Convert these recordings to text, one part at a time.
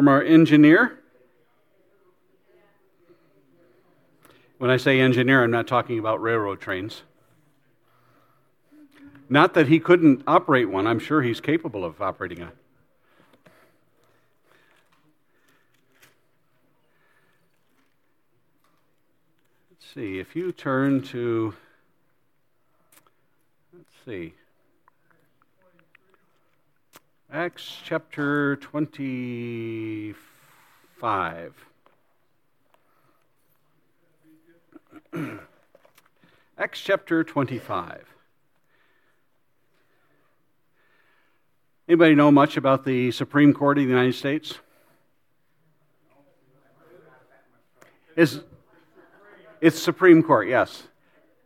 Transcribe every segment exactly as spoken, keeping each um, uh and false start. from our engineer. When I say engineer, I'm not talking about railroad trains. Not that he couldn't operate one. I'm sure he's capable of operating a. Let's see, if you turn to, let's see, Acts chapter twenty-five. Acts chapter twenty-five. Anybody know much about the Supreme Court of the United States? It's, it's Supreme Court, yes.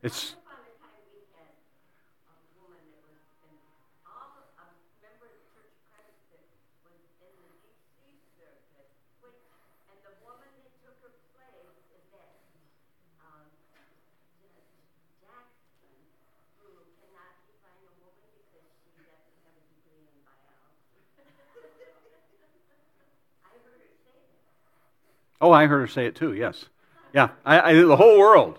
It's Oh, I heard her say it too, yes. Yeah, I, I, the whole world.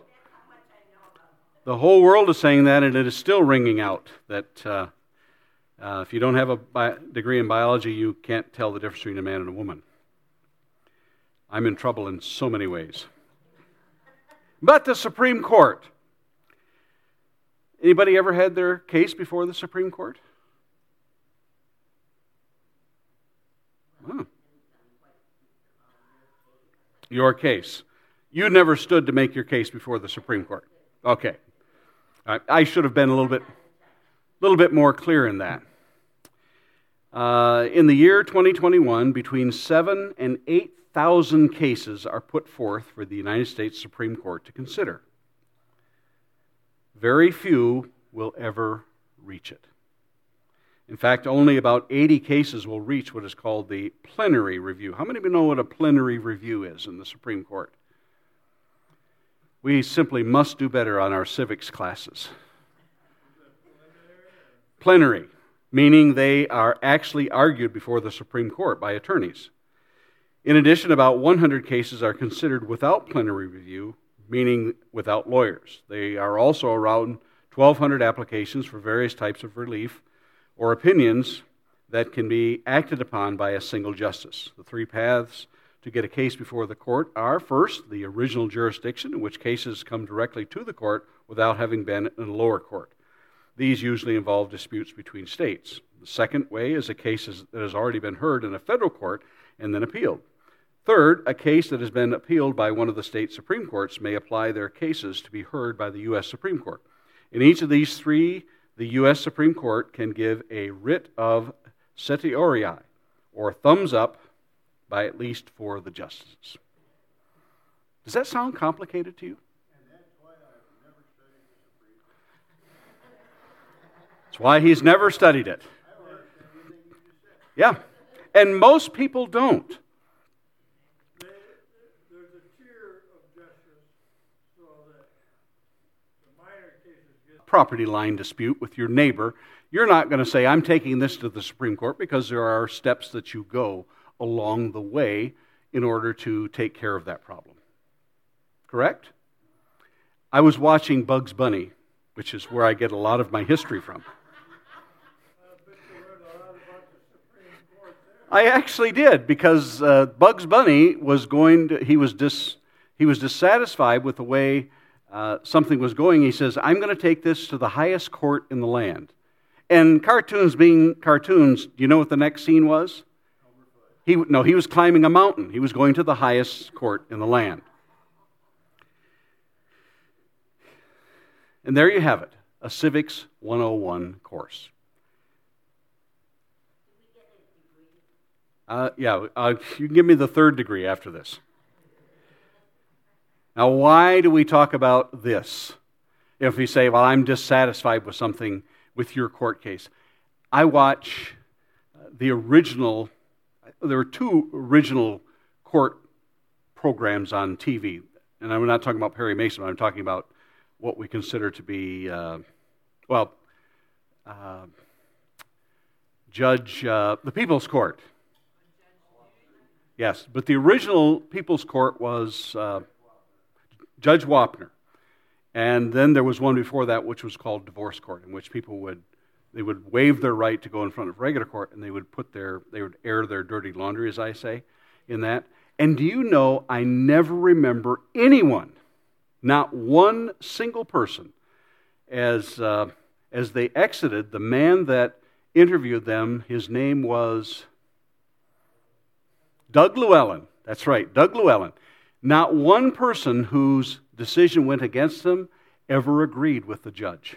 The whole world is saying that, and it is still ringing out that uh, uh, if you don't have a bi- degree in biology, you can't tell the difference between a man and a woman. I'm in trouble in so many ways. But the Supreme Court. Anybody ever had their case before the Supreme Court? Oh. Your case. You never stood to make your case before the Supreme Court. Okay. All right. I should have been a little bit, little bit more clear in that. Uh, in the year twenty twenty-one, between seven and eight thousand cases are put forth for the United States Supreme Court to consider. Very few will ever reach it. In fact, only about eighty cases will reach what is called the plenary review. How many of you know what a plenary review is in the Supreme Court? We simply must do better on our civics classes. Plenary, meaning they are actually argued before the Supreme Court by attorneys. In addition, about one hundred cases are considered without plenary review, meaning without lawyers. They are also around twelve hundred applications for various types of relief or opinions that can be acted upon by a single justice. The three paths to get a case before the court are, first, the original jurisdiction, in which cases come directly to the court without having been in a lower court. These usually involve disputes between states. The second way is a case that has already been heard in a federal court and then appealed. Third, a case that has been appealed by one of the state Supreme Courts may apply their cases to be heard by the U S Supreme Court. In each of these three, the U S Supreme Court can give a writ of certiorari, or thumbs up, by at least four of the justices. Does that sound complicated to you? And that's why I've never studied the Supreme Court. That's why he's never studied it. I heard everything you said. Yeah, and most people don't. Property line dispute with your neighbor, you're not going to say, I'm taking this to the Supreme Court, because there are steps that you go along the way in order to take care of that problem. Correct? I was watching Bugs Bunny, which is where I get a lot of my history from. I actually did, because uh, Bugs Bunny was going to, he was dis, he was dissatisfied with the way Uh, something was going. He says, I'm going to take this to the highest court in the land. And cartoons being cartoons, do you know what the next scene was? He No, he was climbing a mountain. He was going to the highest court in the land. And there you have it, a Civics one oh one course. Uh, yeah, uh, you can give me the third degree after this. Now, why do we talk about this? If we say, well, I'm dissatisfied with something with your court case. I watch the original, there were two original court programs on T V, and I'm not talking about Perry Mason, I'm talking about what we consider to be, uh, well, uh, Judge, uh, the People's Court. Yes, but the original People's Court was uh, Judge Wapner. And then there was one before that which was called Divorce Court, in which people would, they would waive their right to go in front of regular court, and they would put their, they would air their dirty laundry, as I say, in that. And do you know, I never remember anyone, not one single person, as uh, as they exited, the man that interviewed them, his name was Doug Llewellyn. That's right, Doug Llewellyn. Not one person whose decision went against them ever agreed with the judge.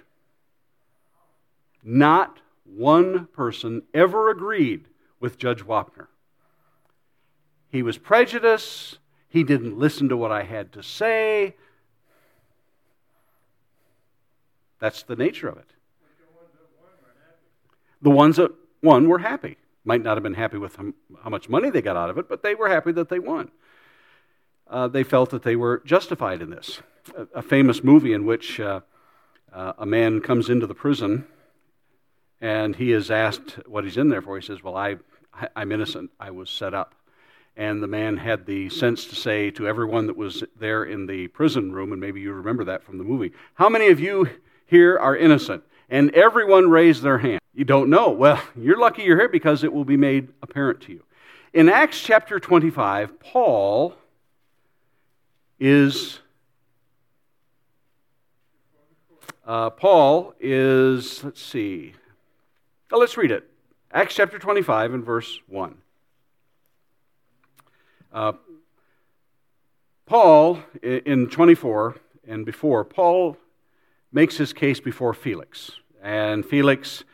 Not one person ever agreed with Judge Wapner. He was prejudiced. He didn't listen to what I had to say. That's the nature of it. The ones that won were happy. Might not have been happy with how much money they got out of it, but they were happy that they won. Uh, they felt that they were justified in this. A, a famous movie in which uh, uh, a man comes into the prison and he is asked what he's in there for. He says, well, I, I, I'm innocent. I was set up. And the man had the sense to say to everyone that was there in the prison room, and maybe you remember that from the movie, how many of you here are innocent? And everyone raised their hand. You don't know. Well, you're lucky you're here because it will be made apparent to you. In Acts chapter twenty-five, Paul is uh, Paul is let's see. Well, let's read it. Acts chapter twenty-five and verse one. Uh, Paul in twenty-four and before, Paul makes his case before Felix, and Felix,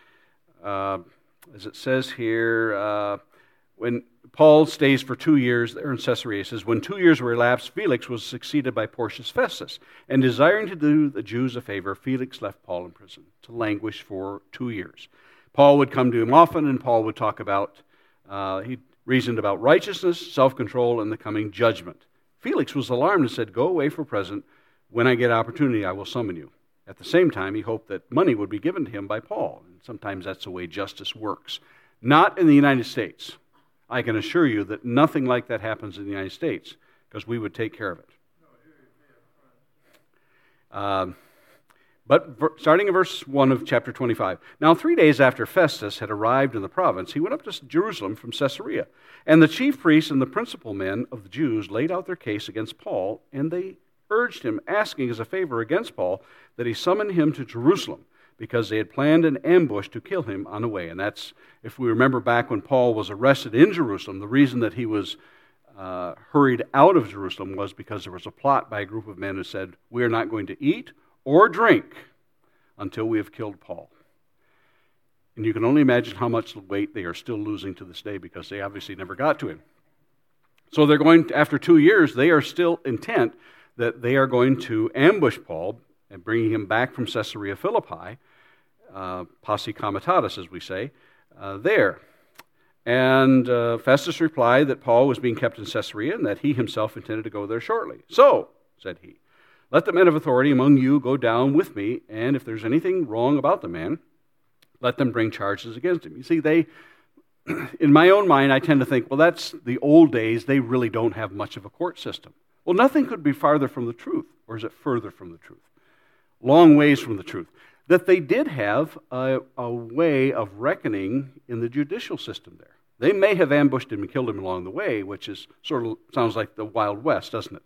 uh, as it says here, uh, when. Paul stays for two years there in Caesarea. It says, when two years were elapsed, Felix was succeeded by Porcius Festus, and desiring to do the Jews a favor, Felix left Paul in prison to languish for two years. Paul would come to him often, and Paul would talk about, uh, he reasoned about righteousness, self-control, and the coming judgment. Felix was alarmed and said, go away for present. When I get opportunity, I will summon you. At the same time, he hoped that money would be given to him by Paul. And sometimes that's the way justice works. Not in the United States. I can assure you that nothing like that happens in the United States, because we would take care of it. Um, but ver- starting in verse one of chapter twenty-five, now three days after Festus had arrived in the province, he went up to Jerusalem from Caesarea, and the chief priests and the principal men of the Jews laid out their case against Paul, and they urged him, asking as a favor against Paul, that he summon him to Jerusalem, because they had planned an ambush to kill him on the way. And that's, if we remember back when Paul was arrested in Jerusalem, the reason that he was uh, hurried out of Jerusalem was because there was a plot by a group of men who said, we are not going to eat or drink until we have killed Paul. And you can only imagine how much weight they are still losing to this day, because they obviously never got to him. So they're going, to, after two years, they are still intent that they are going to ambush Paul and bringing him back from Caesarea Philippi, uh, posse comitatus, as we say, uh, there. And uh, Festus replied that Paul was being kept in Caesarea and that he himself intended to go there shortly. So, said he, let the men of authority among you go down with me, and if there's anything wrong about the man, let them bring charges against him. You see, they, in my own mind, I tend to think, well, that's the old days. They really don't have much of a court system. Well, nothing could be farther from the truth, or is it further from the truth? Long ways from the truth, that they did have a, a way of reckoning in the judicial system there. They may have ambushed him and killed him along the way, which is sort of sounds like the Wild West, doesn't it,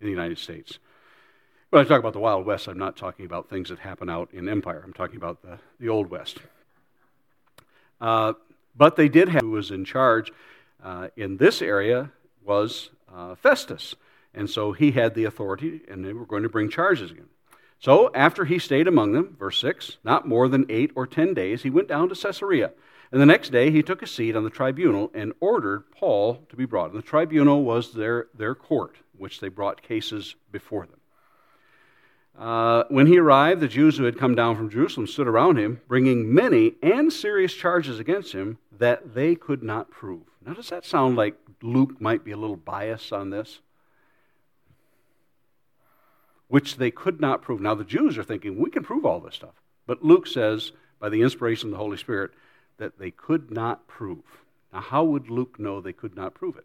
in the United States? When I talk about the Wild West, I'm not talking about things that happen out in Empire. I'm talking about the, the Old West. Uh, but they did have, who was in charge uh, in this area was uh, Festus. And so he had the authority, and they were going to bring charges again. So after he stayed among them, verse six, not more than eight or ten days, he went down to Caesarea. And the next day he took a seat on the tribunal and ordered Paul to be brought. And the tribunal was their, their court, which they brought cases before them. Uh, when he arrived, the Jews who had come down from Jerusalem stood around him, bringing many and serious charges against him that they could not prove. Now, does that sound like Luke might be a little biased on this? Which they could not prove. Now the Jews are thinking, we can prove all this stuff. But Luke says, by the inspiration of the Holy Spirit, that they could not prove. Now how would Luke know they could not prove it?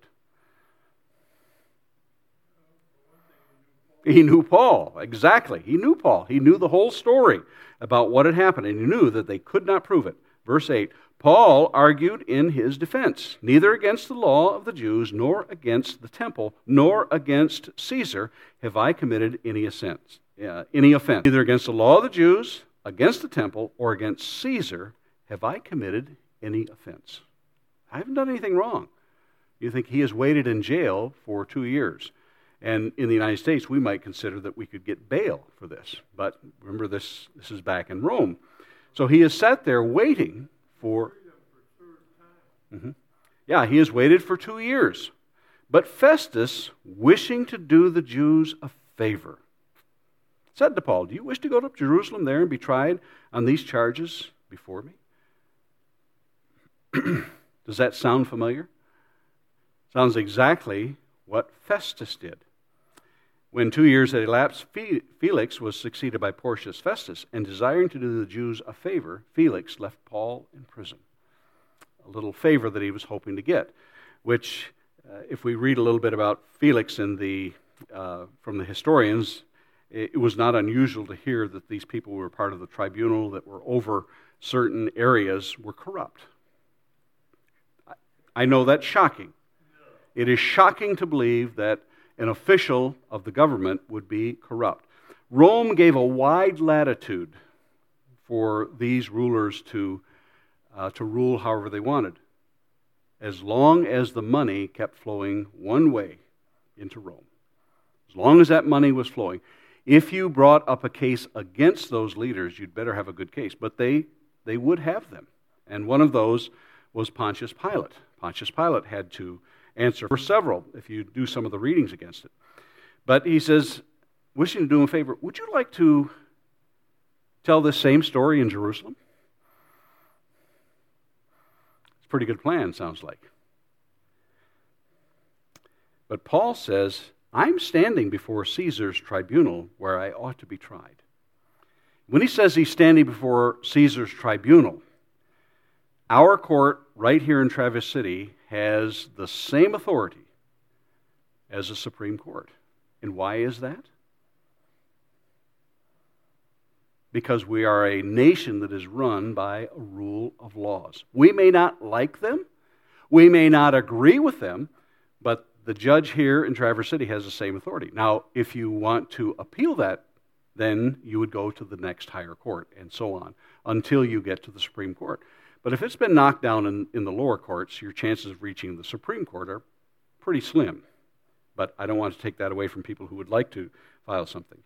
He knew Paul, exactly. He knew Paul. He knew the whole story about what had happened, and he knew that they could not prove it. Verse eight, Paul argued in his defense, neither against the law of the Jews, nor against the temple, nor against Caesar have I committed any offense. Uh, any offense. Neither against the law of the Jews, against the temple, or against Caesar have I committed any offense. I haven't done anything wrong. You think he has waited in jail for two years. And in the United States, we might consider that we could get bail for this. But remember, this this is back in Rome. So he has sat there waiting for... Mm-hmm. Yeah, he has waited for two years. But Festus, wishing to do the Jews a favor, said to Paul, do you wish to go to Jerusalem there and be tried on these charges before me? Does that sound familiar? Sounds exactly what Festus did. When two years had elapsed, Felix was succeeded by Porcius Festus, and desiring to do the Jews a favor, Felix left Paul in prison. A little favor that he was hoping to get, which, uh, if we read a little bit about Felix in the uh, from the historians, it was not unusual to hear that these people who were part of the tribunal that were over certain areas were corrupt. I know that's shocking. It is shocking to believe that an official of the government would be corrupt. Rome gave a wide latitude for these rulers to uh, to rule however they wanted, as long as the money kept flowing one way into Rome. As long as that money was flowing. If you brought up a case against those leaders, you'd better have a good case. But they, they would have them. And one of those was Pontius Pilate. Pontius Pilate had to answer for several, if you do some of the readings against it. But he says, wishing to do him a favor, would you like to tell this same story in Jerusalem? It's a pretty good plan, sounds like. But Paul says, I'm standing before Caesar's tribunal where I ought to be tried. When he says he's standing before Caesar's tribunal, our court right here in Traverse City has the same authority as the Supreme Court. And why is that? Because we are a nation that is run by a rule of laws. We may not like them, we may not agree with them, but the judge here in Traverse City has the same authority. Now, if you want to appeal that, then you would go to the next higher court and so on until you get to the Supreme Court. But if it's been knocked down in, in the lower courts, your chances of reaching the Supreme Court are pretty slim. But I don't want to take that away from people who would like to file something.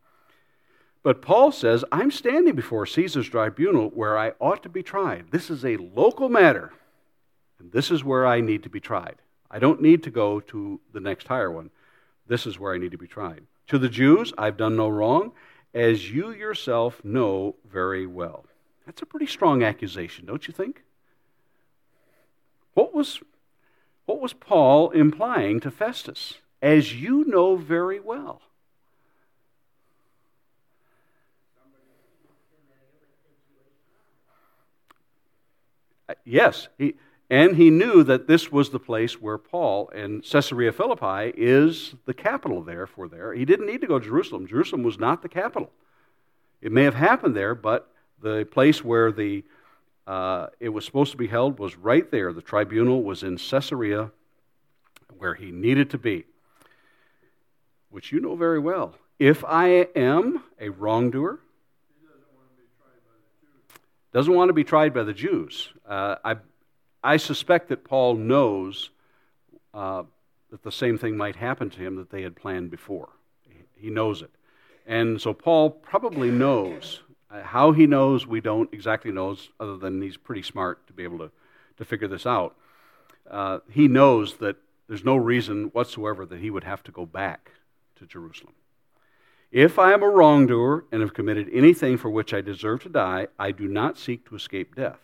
But Paul says, I'm standing before Caesar's tribunal where I ought to be tried. This is a local matter, and this is where I need to be tried. I don't need to go to the next higher one. This is where I need to be tried. To the Jews, I've done no wrong, as you yourself know very well. That's a pretty strong accusation, don't you think? What was, what was Paul implying to Festus? As you know very well. Yes, he, and he knew that this was the place where Paul, and Caesarea Philippi is the capital there for there. He didn't need to go to Jerusalem. Jerusalem was not the capital. It may have happened there, but the place where the Uh, it was supposed to be held was right there. The tribunal was in Caesarea, where he needed to be, which you know very well. If I am a wrongdoer, he doesn't want to be tried by the Jews. Doesn't want to be tried by the Jews. Uh, I, I suspect that Paul knows uh, that the same thing might happen to him that they had planned before. He knows it, and so Paul probably knows. How he knows, we don't exactly know, other than he's pretty smart to be able to, to figure this out. Uh, he knows that there's no reason whatsoever that he would have to go back to Jerusalem. If I am a wrongdoer and have committed anything for which I deserve to die, I do not seek to escape death.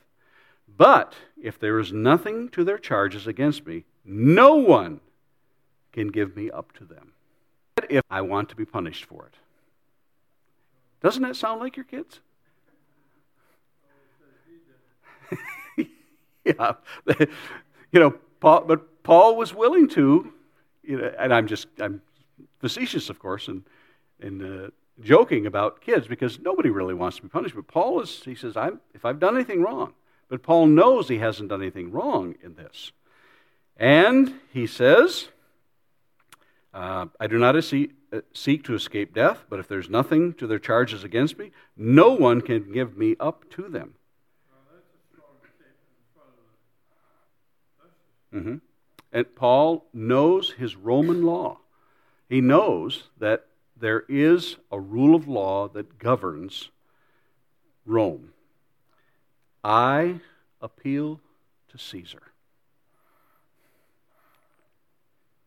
But if there is nothing to their charges against me, no one can give me up to them, if I want to be punished for it. Doesn't that sound like your kids? Yeah, you know, Paul, but Paul was willing to, you know, and I'm just I'm facetious, of course, and and uh, joking about kids, because nobody really wants to be punished. But Paul is, he says, I'm, if I've done anything wrong. But Paul knows he hasn't done anything wrong in this. And he says, uh, I do not see, uh, seek to escape death, but if there's nothing to their charges against me, no one can give me up to them. Mm-hmm. And Paul knows his Roman law. He knows that there is a rule of law that governs Rome. I appeal to Caesar.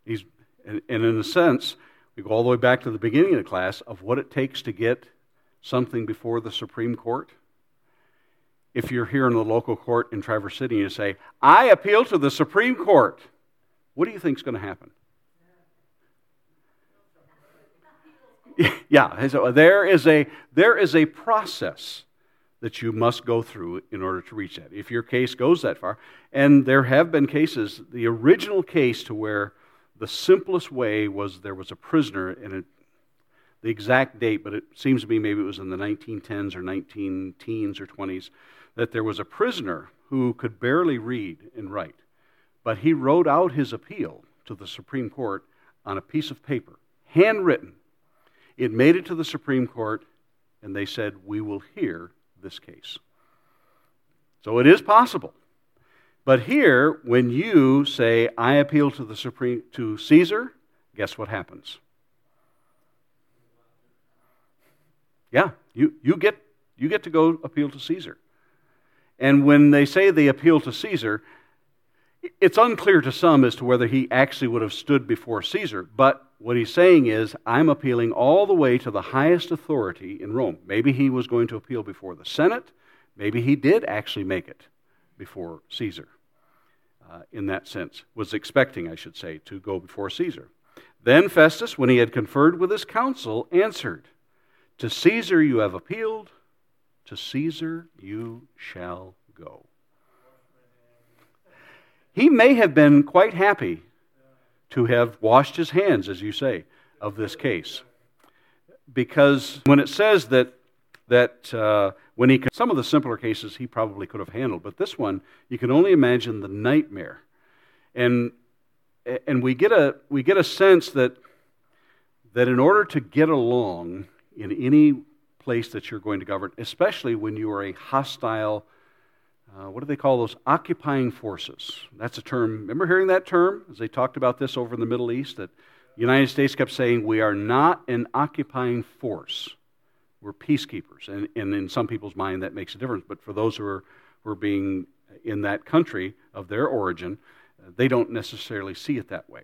He's, and, and in a sense, we go all the way back to the beginning of the class of what it takes to get something before the Supreme Court. If you're here in the local court in Traverse City and you say, I appeal to the Supreme Court, what do you think is going to happen? Yeah, so there is a there is a process that you must go through in order to reach that, if your case goes that far. And there have been cases, the original case to where the simplest way was there was a prisoner, and it, the exact date, but it seems to me maybe it was in the nineteen tens or nineteen teens or twenties, that there was a prisoner who could barely read and write, but he wrote out his appeal to the Supreme Court on a piece of paper, handwritten. It made it to the Supreme Court, and they said, we will hear this case. So it is possible. But here, when you say, I appeal to the Supreme to Caesar, guess what happens? Yeah, you, you get you get to go appeal to Caesar. And when they say they appeal to Caesar, it's unclear to some as to whether he actually would have stood before Caesar, but what he's saying is, I'm appealing all the way to the highest authority in Rome. Maybe he was going to appeal before the Senate. Maybe he did actually make it before Caesar, uh, in that sense. Was expecting, I should say, to go before Caesar. Then Festus, when he had conferred with his council, answered, to Caesar you have appealed, to Caesar you shall go. He may have been quite happy to have washed his hands, as you say, of this case. Because when it says that that uh, when he could, some of the simpler cases he probably could have handled, but this one, you can only imagine the nightmare. And and we get a we get a sense that that in order to get along in any place that you're going to govern, especially when you are a hostile, Uh, what do they call those? Occupying forces. That's a term. Remember hearing that term as they talked about this over in the Middle East, that the United States kept saying, we are not an occupying force. We're peacekeepers. And, and in some people's mind, that makes a difference. But for those who are, who are being in that country of their origin, they don't necessarily see it that way.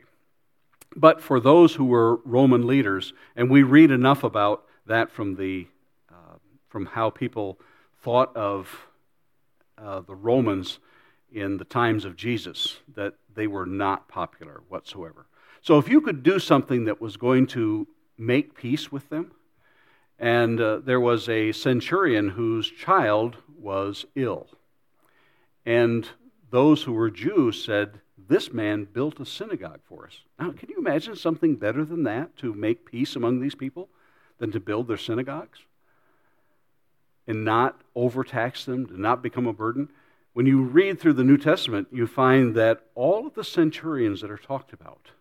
But for those who were Roman leaders, and we read enough about that from the uh, from how people thought of Uh, the Romans in the times of Jesus, that they were not popular whatsoever. So if you could do something that was going to make peace with them, and uh, there was a centurion whose child was ill, and those who were Jews said, this man built a synagogue for us. Now, can you imagine something better than that to make peace among these people than to build their synagogues? And not overtax them, to not become a burden? When you read through the New Testament, you find that all of the centurions that are talked about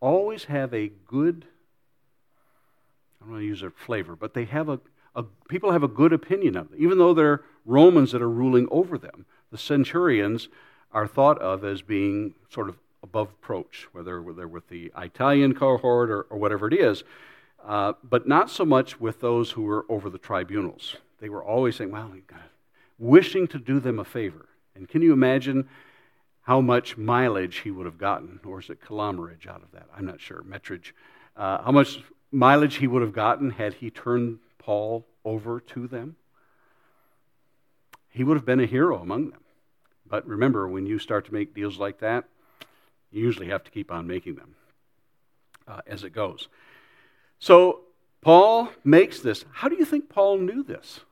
always have a good, I don't want to use their flavor, but they have a, a people have a good opinion of them. Even though they're Romans that are ruling over them, the centurions are thought of as being sort of above reproach, whether they're with the Italian cohort or, or whatever it is, uh, but not so much with those who were over the tribunals. They were always saying, well, God, wishing to do them a favor. And can you imagine how much mileage he would have gotten? Or is it kilometerage out of that? I'm not sure, metrage. Uh, how much mileage he would have gotten had he turned Paul over to them? He would have been a hero among them. But remember, when you start to make deals like that, you usually have to keep on making them uh, as it goes. So Paul makes this. How do you think Paul knew this?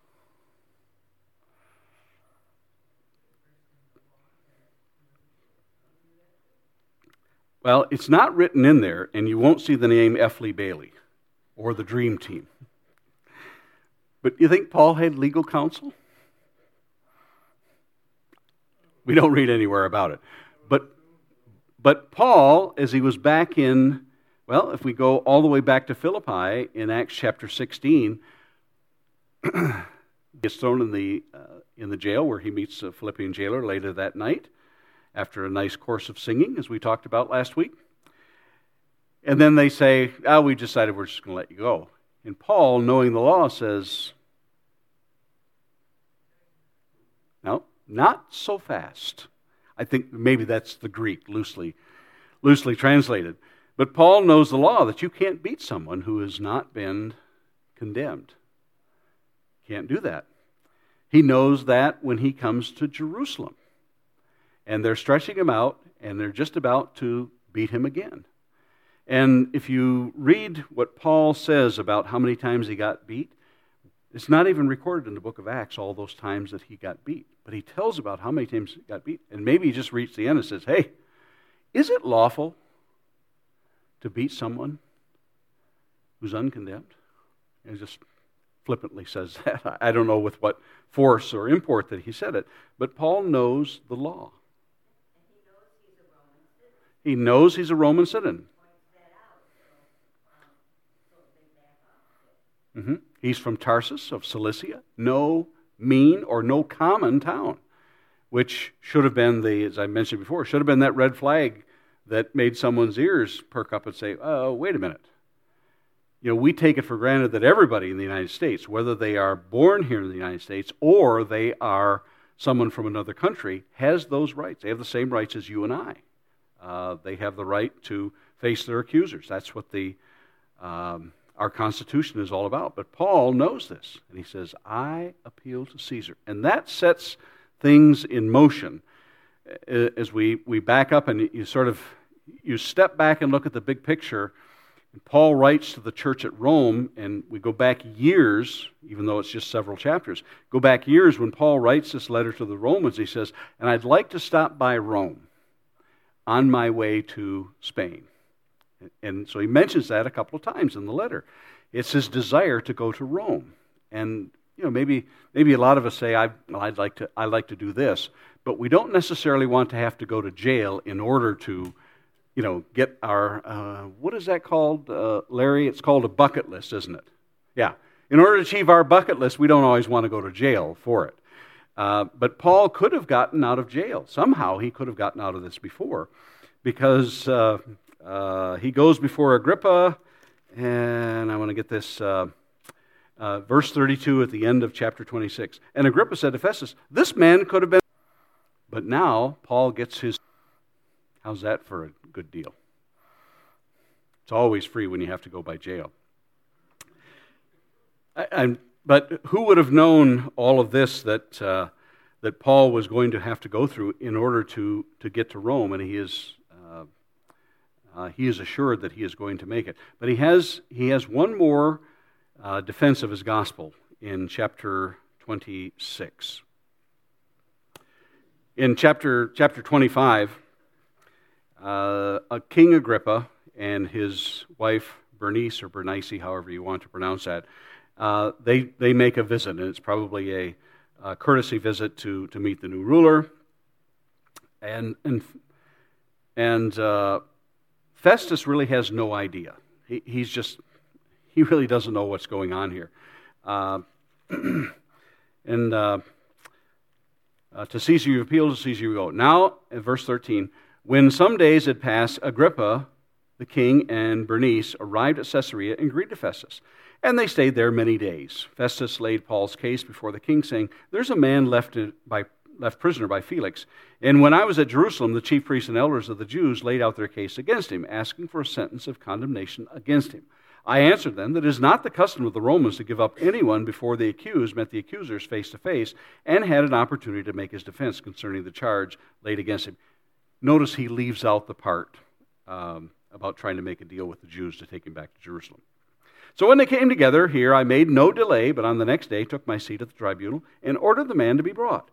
Well, it's not written in there, and you won't see the name F. Lee Bailey or the dream team. But you think Paul had legal counsel? We don't read anywhere about it. But but Paul, as he was back in, well, if we go all the way back to Philippi in Acts chapter sixteen, gets thrown in the uh, in the jail where he meets a Philippian jailer later that night after a nice course of singing, as we talked about last week. And then they say, oh, we decided we're just going to let you go. And Paul, knowing the law, says, no, not so fast. I think maybe that's the Greek, loosely, loosely translated. But Paul knows the law, that you can't beat someone who has not been condemned. Can't do that. He knows that when he comes to Jerusalem. And they're stretching him out, and they're just about to beat him again. And if you read what Paul says about how many times he got beat, it's not even recorded in the book of Acts, all those times that he got beat. But he tells about how many times he got beat. And maybe he just reached the end and says, hey, is it lawful to beat someone who's uncondemned? And he just flippantly says that. I don't know with what force or import that he said it. But Paul knows the law. He knows he's a Roman citizen. Mm-hmm. He's from Tarsus of Cilicia, no mean or no common town, which should have been the, as I mentioned before, should have been that red flag that made someone's ears perk up and say, oh, wait a minute. You know, we take it for granted that everybody in the United States, whether they are born here in the United States or they are someone from another country, has those rights. They have the same rights as you and I. Uh, they have the right to face their accusers. That's what the um, our Constitution is all about. But Paul knows this, and he says, I appeal to Caesar. And that sets things in motion. As we, we back up and you sort of, you step back and look at the big picture, and Paul writes to the church at Rome, and we go back years, even though it's just several chapters, go back years when Paul writes this letter to the Romans, he says, and I'd like to stop by Rome on my way to Spain. And so he mentions that a couple of times in the letter. It's his desire to go to Rome. And you know, maybe maybe a lot of us say, I, well, I'd like to I like to do this, but we don't necessarily want to have to go to jail in order to, you know, get our uh, what is that called, uh, Larry? It's called a bucket list, isn't it? Yeah. In order to achieve our bucket list, we don't always want to go to jail for it. Uh, but Paul could have gotten out of jail somehow. He could have gotten out of this before, because. Uh, Uh, he goes before Agrippa, and I want to get this, uh, uh, verse thirty-two at the end of chapter twenty-six. And Agrippa said to Festus, this man could have been, but now Paul gets his, how's that for a good deal? It's always free when you have to go by jail. I, I'm, but who would have known all of this that uh, that Paul was going to have to go through in order to, to get to Rome, and he is... Uh, Uh, he is assured that he is going to make it. But he has he has one more uh, defense of his gospel in chapter twenty-six. In chapter chapter twenty-five, uh, a King Agrippa and his wife Bernice, or Bernice, however you want to pronounce that, uh, they, they make a visit, and it's probably a, a courtesy visit to, to meet the new ruler. And... and, and uh, Festus really has no idea. He, he's just, he really doesn't know what's going on here. Uh, and uh, uh, to Caesar you appeal, to Caesar you go. Now, at verse thirteen, when some days had passed, Agrippa, the king, and Bernice arrived at Caesarea and greeted Festus. And they stayed there many days. Festus laid Paul's case before the king, saying, there's a man left by left prisoner by Felix. And when I was at Jerusalem, the chief priests and elders of the Jews laid out their case against him, asking for a sentence of condemnation against him. I answered them that it is not the custom of the Romans to give up anyone before the accused met the accusers face to face, and had an opportunity to make his defense concerning the charge laid against him. Notice he leaves out the part um, about trying to make a deal with the Jews to take him back to Jerusalem. So when they came together here, I made no delay, but on the next day took my seat at the tribunal and ordered the man to be brought.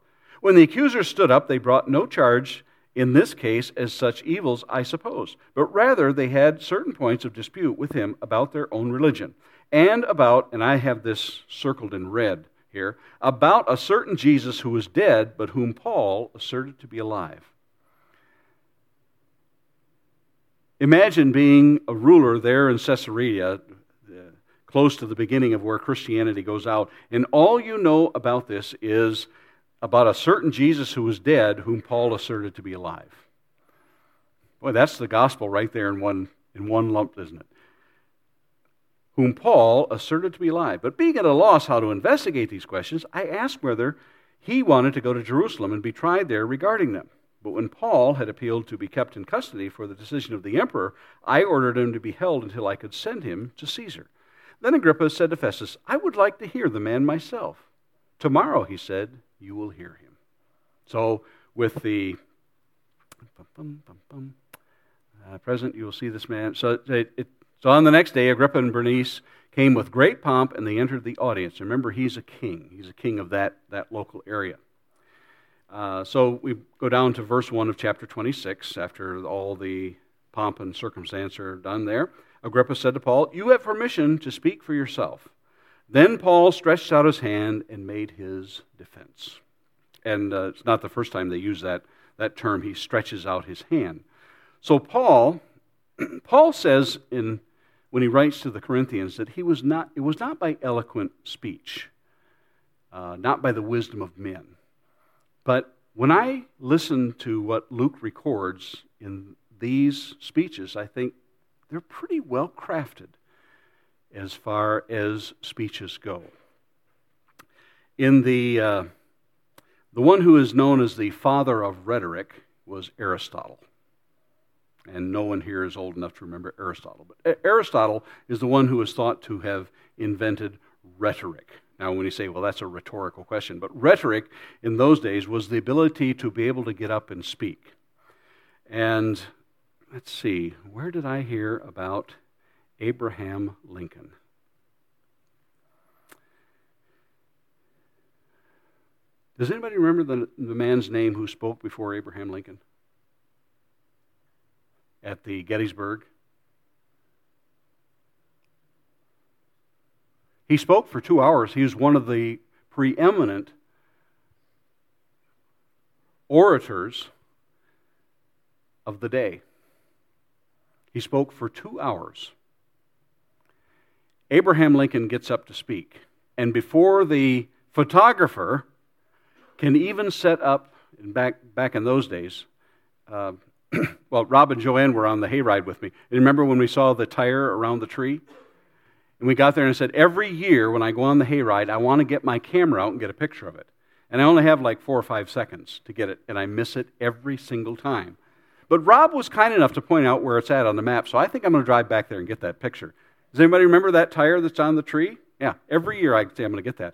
When the accusers stood up, they brought no charge in this case as such evils, I suppose, but rather they had certain points of dispute with him about their own religion, and about, and I have this circled in red here, about a certain Jesus who was dead, but whom Paul asserted to be alive. Imagine being a ruler there in Caesarea, close to the beginning of where Christianity goes out, and all you know about this is about a certain Jesus who was dead, whom Paul asserted to be alive. Boy, that's the gospel right there in one in one lump, isn't it? Whom Paul asserted to be alive. But being at a loss how to investigate these questions, I asked whether he wanted to go to Jerusalem and be tried there regarding them. But when Paul had appealed to be kept in custody for the decision of the emperor, I ordered him to be held until I could send him to Caesar. Then Agrippa said to Festus, I would like to hear the man myself. Tomorrow, he said, you will hear him. So with the uh, present, you will see this man. So it, it, so on the next day, Agrippa and Bernice came with great pomp, and they entered the audience. Remember, he's a king. He's a king of that, that local area. Uh, so we go down to verse one of chapter twenty-six, after all the pomp and circumstance are done there. Agrippa said to Paul, you have permission to speak for yourself. Then Paul stretched out his hand and made his defense. And uh, it's not the first time they use that, that term, he stretches out his hand. So Paul, Paul says in when he writes to the Corinthians that he was not, it was not by eloquent speech, uh, not by the wisdom of men. But when I listen to what Luke records in these speeches, I think they're pretty well crafted as far as speeches go. In the uh, the one who is known as the father of rhetoric was Aristotle. And no one here is old enough to remember Aristotle. But Aristotle is the one who is thought to have invented rhetoric. Now, when you say, well, that's a rhetorical question, but rhetoric in those days was the ability to be able to get up and speak. And let's see, where did I hear about Abraham Lincoln? Does anybody remember the, the man's name who spoke before Abraham Lincoln? At the Gettysburg? He spoke for two hours. He was one of the preeminent orators of the day. He spoke for two hours. Abraham Lincoln gets up to speak, and before the photographer can even set up, back back in those days, uh, well, Rob and Joanne were on the hayride with me. And remember when we saw the tire around the tree? And we got there and I said, every year when I go on the hayride, I want to get my camera out and get a picture of it. And I only have like four or five seconds to get it, and I miss it every single time. But Rob was kind enough to point out where it's at on the map, so I think I'm going to drive back there and get that picture. Does anybody remember that tire that's on the tree? Yeah, every year I say I'm going to get that.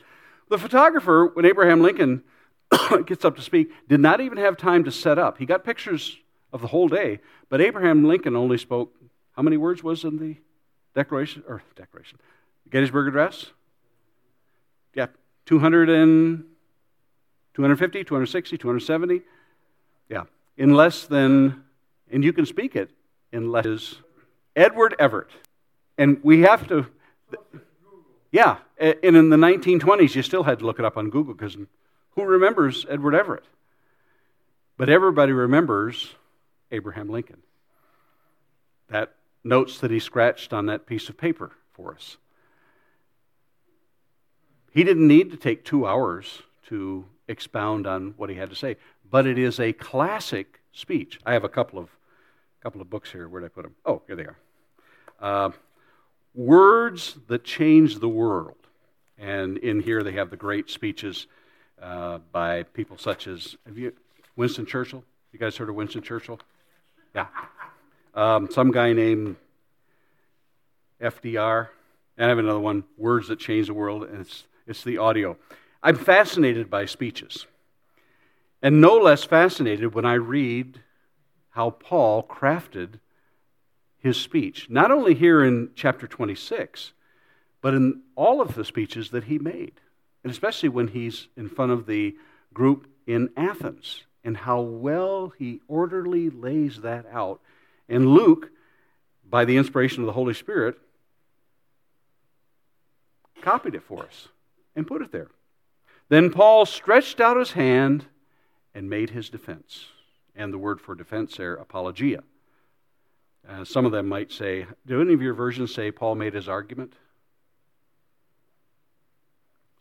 The photographer, when Abraham Lincoln gets up to speak, did not even have time to set up. He got pictures of the whole day, but Abraham Lincoln only spoke, how many words was in the Declaration, or Declaration, Gettysburg Address? Yeah, two hundred and, two hundred fifty, two hundred sixty, two hundred seventy. Yeah, in less than, and you can speak it, in less is Edward Everett. And we have to, yeah, and in the nineteen twenties, you still had to look it up on Google because who remembers Edward Everett? But everybody remembers Abraham Lincoln. That notes that he scratched on that piece of paper for us. He didn't need to take two hours to expound on what he had to say, but it is a classic speech. I have a couple of couple of books here. Where did I put them? Oh, here they are. Uh, Words that Change the World. And in here they have the great speeches uh, by people such as have you, Winston Churchill. You guys heard of Winston Churchill? Yeah. Um, some guy named F D R, and I have another one, Words That Change the World, and it's it's the audio. I'm fascinated by speeches, and no less fascinated when I read how Paul crafted his speech, not only here in chapter twenty-six, but in all of the speeches that he made, and especially when he's in front of the group in Athens, and how well he orderly lays that out. And Luke, by the inspiration of the Holy Spirit, copied it for us and put it there. Then Paul stretched out his hand and made his defense. And the word for defense there, apologia. Uh, some of them might say, do any of your versions say Paul made his argument?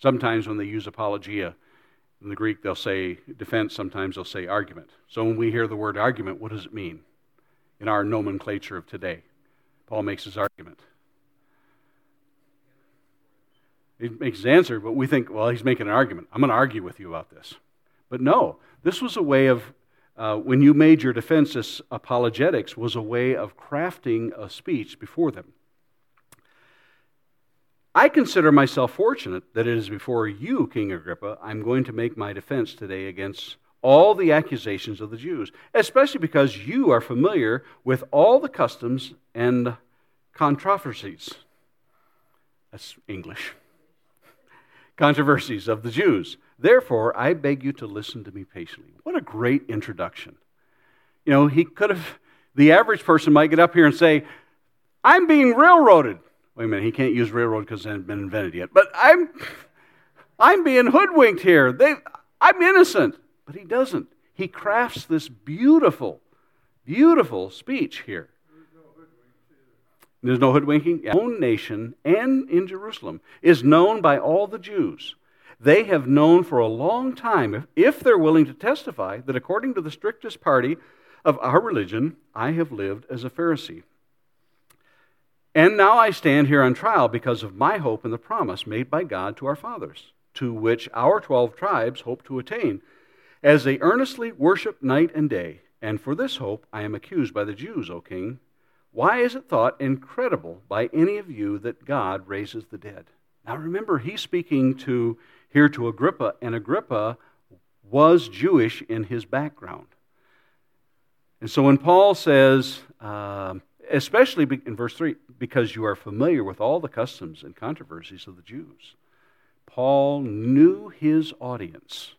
Sometimes when they use apologia in the Greek, they'll say defense, sometimes they'll say argument. So when we hear the word argument, what does it mean in our nomenclature of today? Paul makes his argument. He makes his answer, but we think, well, he's making an argument. I'm going to argue with you about this. But no, this was a way of, uh, when you made your defense, this apologetics was a way of crafting a speech before them. I consider myself fortunate that it is before you, King Agrippa, I'm going to make my defense today against all the accusations of the Jews, especially because you are familiar with all the customs and controversies. That's English. Controversies of the Jews. Therefore, I beg you to listen to me patiently. What a great introduction. You know, he could have, the average person might get up here and say, I'm being railroaded. Wait a minute, he can't use railroad because it hasn't been invented yet. But I'm I'm being hoodwinked here. They, I'm innocent. But he doesn't. He crafts this beautiful, beautiful speech here. There's no hoodwinking. Yeah. His own nation and in Jerusalem is known by all the Jews. They have known for a long time, if, if they're willing to testify, that according to the strictest party of our religion, I have lived as a Pharisee. And now I stand here on trial because of my hope in the promise made by God to our fathers, to which our twelve tribes hope to attain, as they earnestly worship night and day. And for this hope I am accused by the Jews, O king. Why is it thought incredible by any of you that God raises the dead? Now remember, he's speaking to here to Agrippa, and Agrippa was Jewish in his background. And so when Paul says... Uh, Especially in verse three, because you are familiar with all the customs and controversies of the Jews. Paul knew his audience.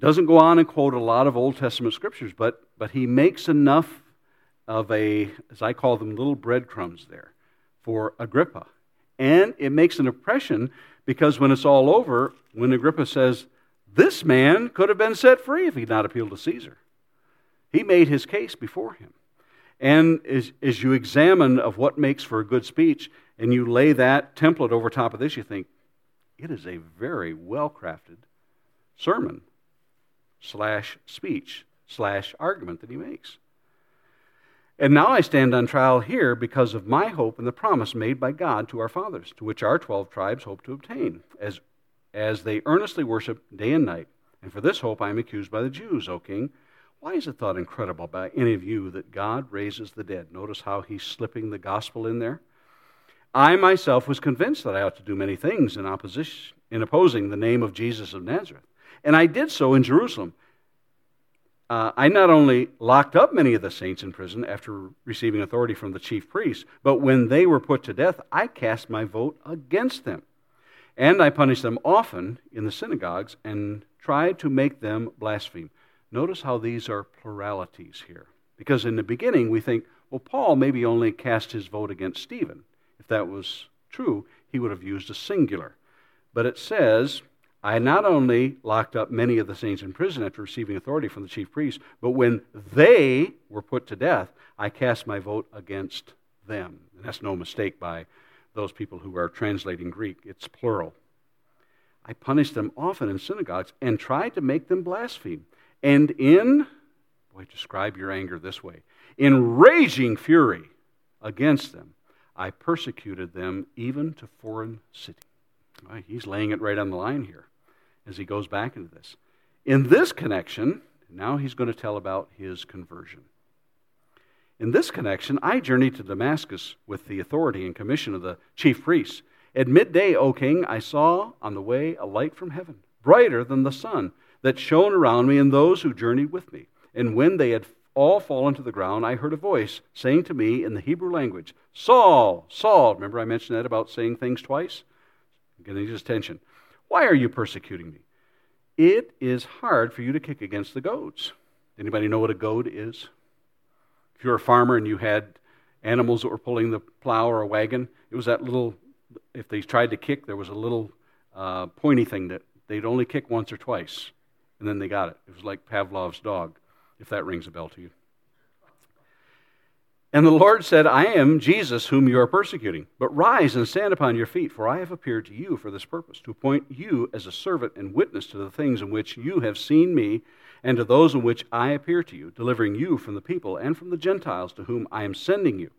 Doesn't go on and quote a lot of Old Testament scriptures, but, but he makes enough of a, as I call them, little breadcrumbs there for Agrippa. And it makes an impression because when it's all over, when Agrippa says, this man could have been set free if he'd not appealed to Caesar. He made his case before him. And as, as you examine of what makes for a good speech, and you lay that template over top of this, you think, it is a very well-crafted sermon slash speech slash argument that he makes. And now I stand on trial here because of my hope and the promise made by God to our fathers, to which our twelve tribes hope to obtain, as, as they earnestly worship day and night. And for this hope I am accused by the Jews, O king. Why is it thought incredible by any of you that God raises the dead? Notice how he's slipping the gospel in there. I myself was convinced that I ought to do many things in opposition, in opposing the name of Jesus of Nazareth. And I did so in Jerusalem. Uh, I not only locked up many of the saints in prison after receiving authority from the chief priests, but when they were put to death, I cast my vote against them. And I punished them often in the synagogues and tried to make them blaspheme. Notice how these are pluralities here. Because in the beginning we think, well, Paul maybe only cast his vote against Stephen. If that was true, he would have used a singular. But it says, I not only locked up many of the saints in prison after receiving authority from the chief priests, but when they were put to death, I cast my vote against them. And that's no mistake by those people who are translating Greek. It's plural. I punished them often in synagogues and tried to make them blaspheme. And in, boy, describe your anger this way, in raging fury against them, I persecuted them even to foreign cities. Right, he's laying it right on the line here as he goes back into this. In this connection, now he's going to tell about his conversion. In this connection, I journeyed to Damascus with the authority and commission of the chief priests. At midday, O king, I saw on the way a light from heaven, brighter than the sun, that shone around me and those who journeyed with me. And when they had all fallen to the ground, I heard a voice saying to me in the Hebrew language, Saul, Saul. Remember I mentioned that about saying things twice? I'm getting his attention. Why are you persecuting me? It is hard for you to kick against the goads. Anybody know what a goad is? If you were a farmer and you had animals that were pulling the plow or a wagon, it was that little if they tried to kick, there was a little uh, pointy thing that they'd only kick once or twice, and then they got it. It was like Pavlov's dog, if that rings a bell to you. And the Lord said, I am Jesus whom you are persecuting, but rise and stand upon your feet, for I have appeared to you for this purpose, to appoint you as a servant and witness to the things in which you have seen me, and to those in which I appear to you, delivering you from the people and from the Gentiles to whom I am sending you,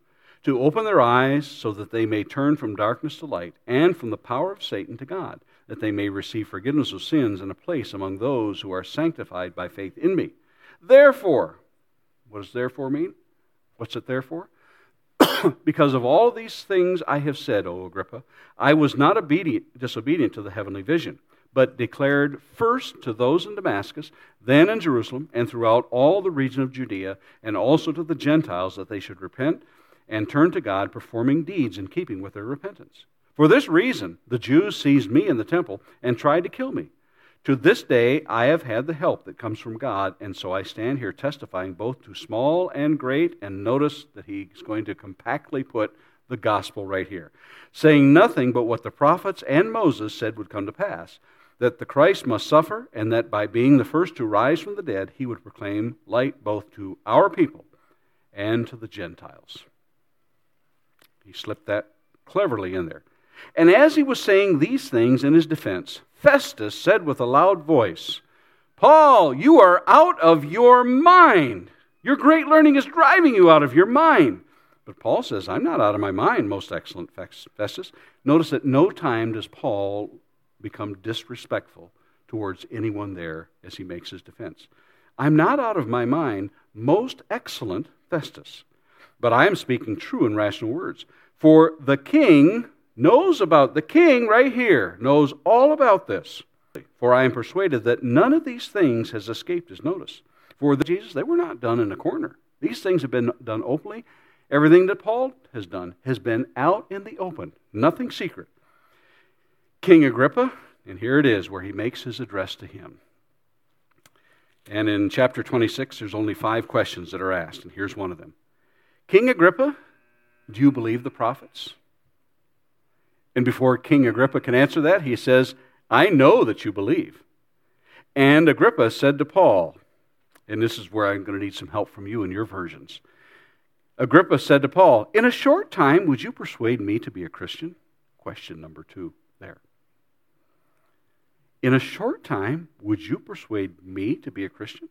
to open their eyes so that they may turn from darkness to light and from the power of Satan to God, that they may receive forgiveness of sins and a place among those who are sanctified by faith in me. Therefore, what does therefore mean? What's it there for? Because of all these things I have said, O Agrippa, I was not obedient, disobedient to the heavenly vision, but declared first to those in Damascus, then in Jerusalem, and throughout all the region of Judea, and also to the Gentiles that they should repent and turn to God, performing deeds in keeping with their repentance. For this reason, the Jews seized me in the temple and tried to kill me. To this day I have had the help that comes from God, and so I stand here testifying both to small and great, and notice that he's going to compactly put the gospel right here, saying nothing but what the prophets and Moses said would come to pass, that the Christ must suffer, and that by being the first to rise from the dead, he would proclaim light both to our people and to the Gentiles. He slipped that cleverly in there. And as he was saying these things in his defense, Festus said with a loud voice, Paul, you are out of your mind. Your great learning is driving you out of your mind. But Paul says, I'm not out of my mind, most excellent Festus. Notice at no time does Paul become disrespectful towards anyone there as he makes his defense. I'm not out of my mind, most excellent Festus. But I am speaking true and rational words. For the king... knows about, the king right here, knows all about this. For I am persuaded that none of these things has escaped his notice. For the Jesus, they were not done in a corner. These things have been done openly. Everything that Paul has done has been out in the open, nothing secret. King Agrippa, and here it is where he makes his address to him. And in chapter twenty-six, there's only five questions that are asked, and here's one of them. King Agrippa, do you believe the prophets? And before King Agrippa can answer that, he says, I know that you believe. And Agrippa said to Paul, and this is where I'm going to need some help from you in your versions. Agrippa said to Paul, in a short time, would you persuade me to be a Christian? Question number two there. In a short time, would you persuade me to be a Christian?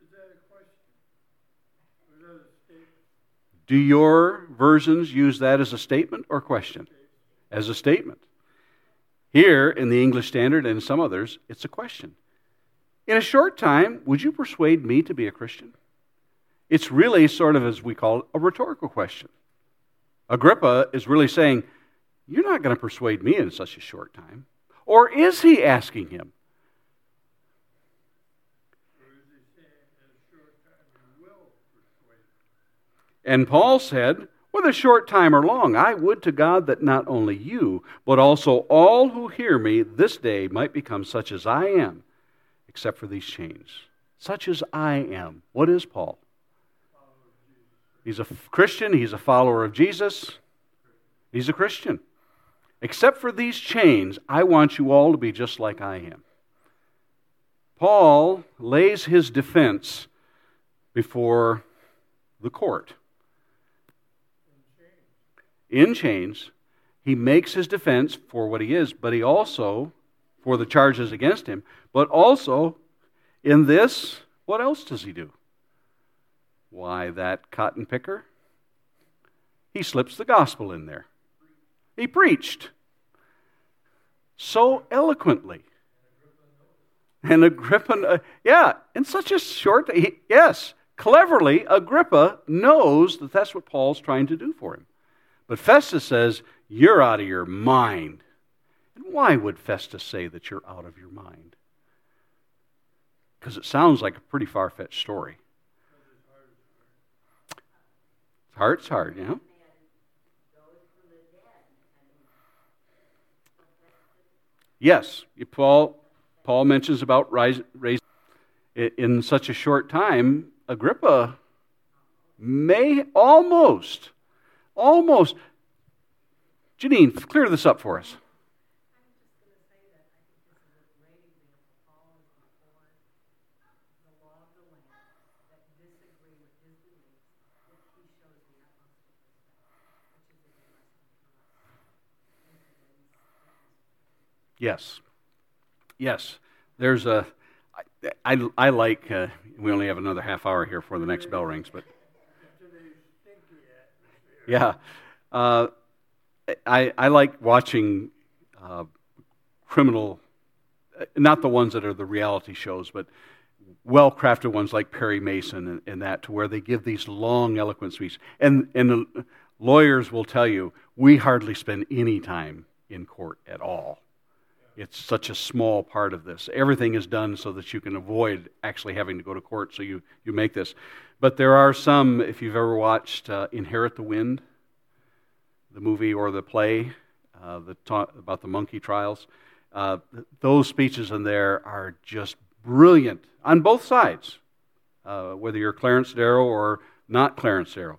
Is that a question? Or is that a statement? Do your versions use that as a statement or question? As a statement. Here in the English Standard and some others, it's a question. In a short time, would you persuade me to be a Christian? It's really sort of, as we call it, a rhetorical question. Agrippa is really saying, you're not going to persuade me in such a short time. Or is he asking him? Or is he saying, in a short time, you will persuade me? And Paul said, whether short time or long, I would to God that not only you, but also all who hear me this day might become such as I am, except for these chains. Such as I am. What is Paul? He's a Christian. He's a follower of Jesus. He's a Christian. Except for these chains, I want you all to be just like I am. Paul lays his defense before the court. In chains, he makes his defense for what he is, but he also, for the charges against him, but also, in this, what else does he do? Why, that cotton picker? He slips the gospel in there. He preached so eloquently. And Agrippa, yeah, in such a short, yes, cleverly, Agrippa knows that that's what Paul's trying to do for him. But Festus says, you're out of your mind. And why would Festus say that you're out of your mind? Because it sounds like a pretty far-fetched story. His heart's hard, you know? Yes, Paul, Paul mentions about raising. In such a short time, Agrippa may almost... Almost Janine, clear this up for us. Yes, yes. There's a. I I, I like. Uh, we only have another half hour here before the next bell rings, but. Yeah, uh, I I like watching uh, criminal, not the ones that are the reality shows, but well-crafted ones like Perry Mason and, and that, to where they give these long, eloquent speeches. And and the lawyers will tell you we hardly spend any time in court at all. It's such a small part of this. Everything is done so that you can avoid actually having to go to court, so you, you make this. But there are some, if you've ever watched uh, Inherit the Wind, the movie or the play, uh, the ta- about the monkey trials, uh, th- those speeches in there are just brilliant on both sides, uh, whether you're Clarence Darrow or not Clarence Darrow.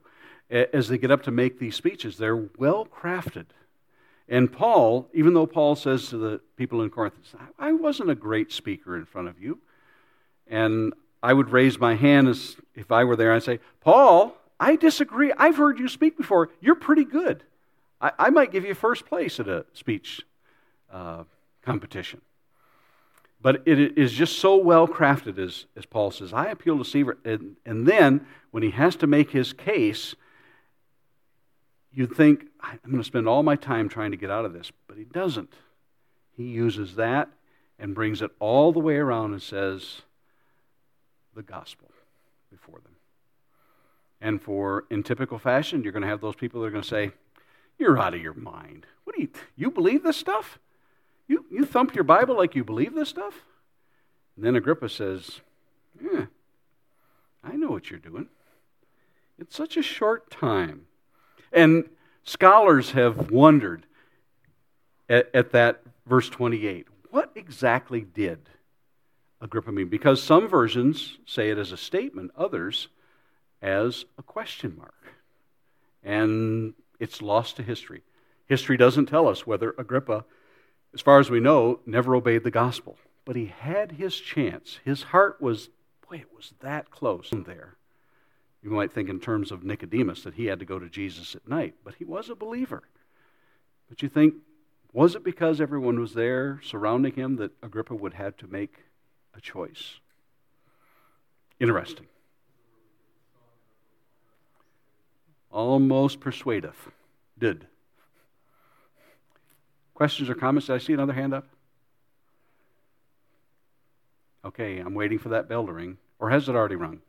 A- as they get up to make these speeches, they're well-crafted. And Paul, even though Paul says to the people in Corinth, I wasn't a great speaker in front of you. And I would raise my hand as if I were there and say, Paul, I disagree. I've heard you speak before. You're pretty good. I, I might give you first place at a speech uh, competition. But it is just so well crafted, as, as Paul says, I appeal to Caesar. And, and then when he has to make his case, you'd think, I'm going to spend all my time trying to get out of this. But he doesn't. He uses that and brings it all the way around and says the gospel before them. And for, in typical fashion, you're going to have those people that are going to say, you're out of your mind. What do you, you believe this stuff? You you thump your Bible like you believe this stuff? And then Agrippa says, yeah, I know what you're doing. It's such a short time. And scholars have wondered at, at that verse twenty-eight, what exactly did Agrippa mean? Because some versions say it as a statement, others as a question mark. And it's lost to history. History doesn't tell us whether Agrippa, as far as we know, never obeyed the gospel. But he had his chance. His heart was, boy, it was that close there. You might think in terms of Nicodemus that he had to go to Jesus at night, but he was a believer. But you think, was it because everyone was there surrounding him that Agrippa would have to make a choice? Interesting. Almost persuadeth. Did. Questions or comments? Did I see another hand up? Okay, I'm waiting for that bell to ring. Or has it already rung?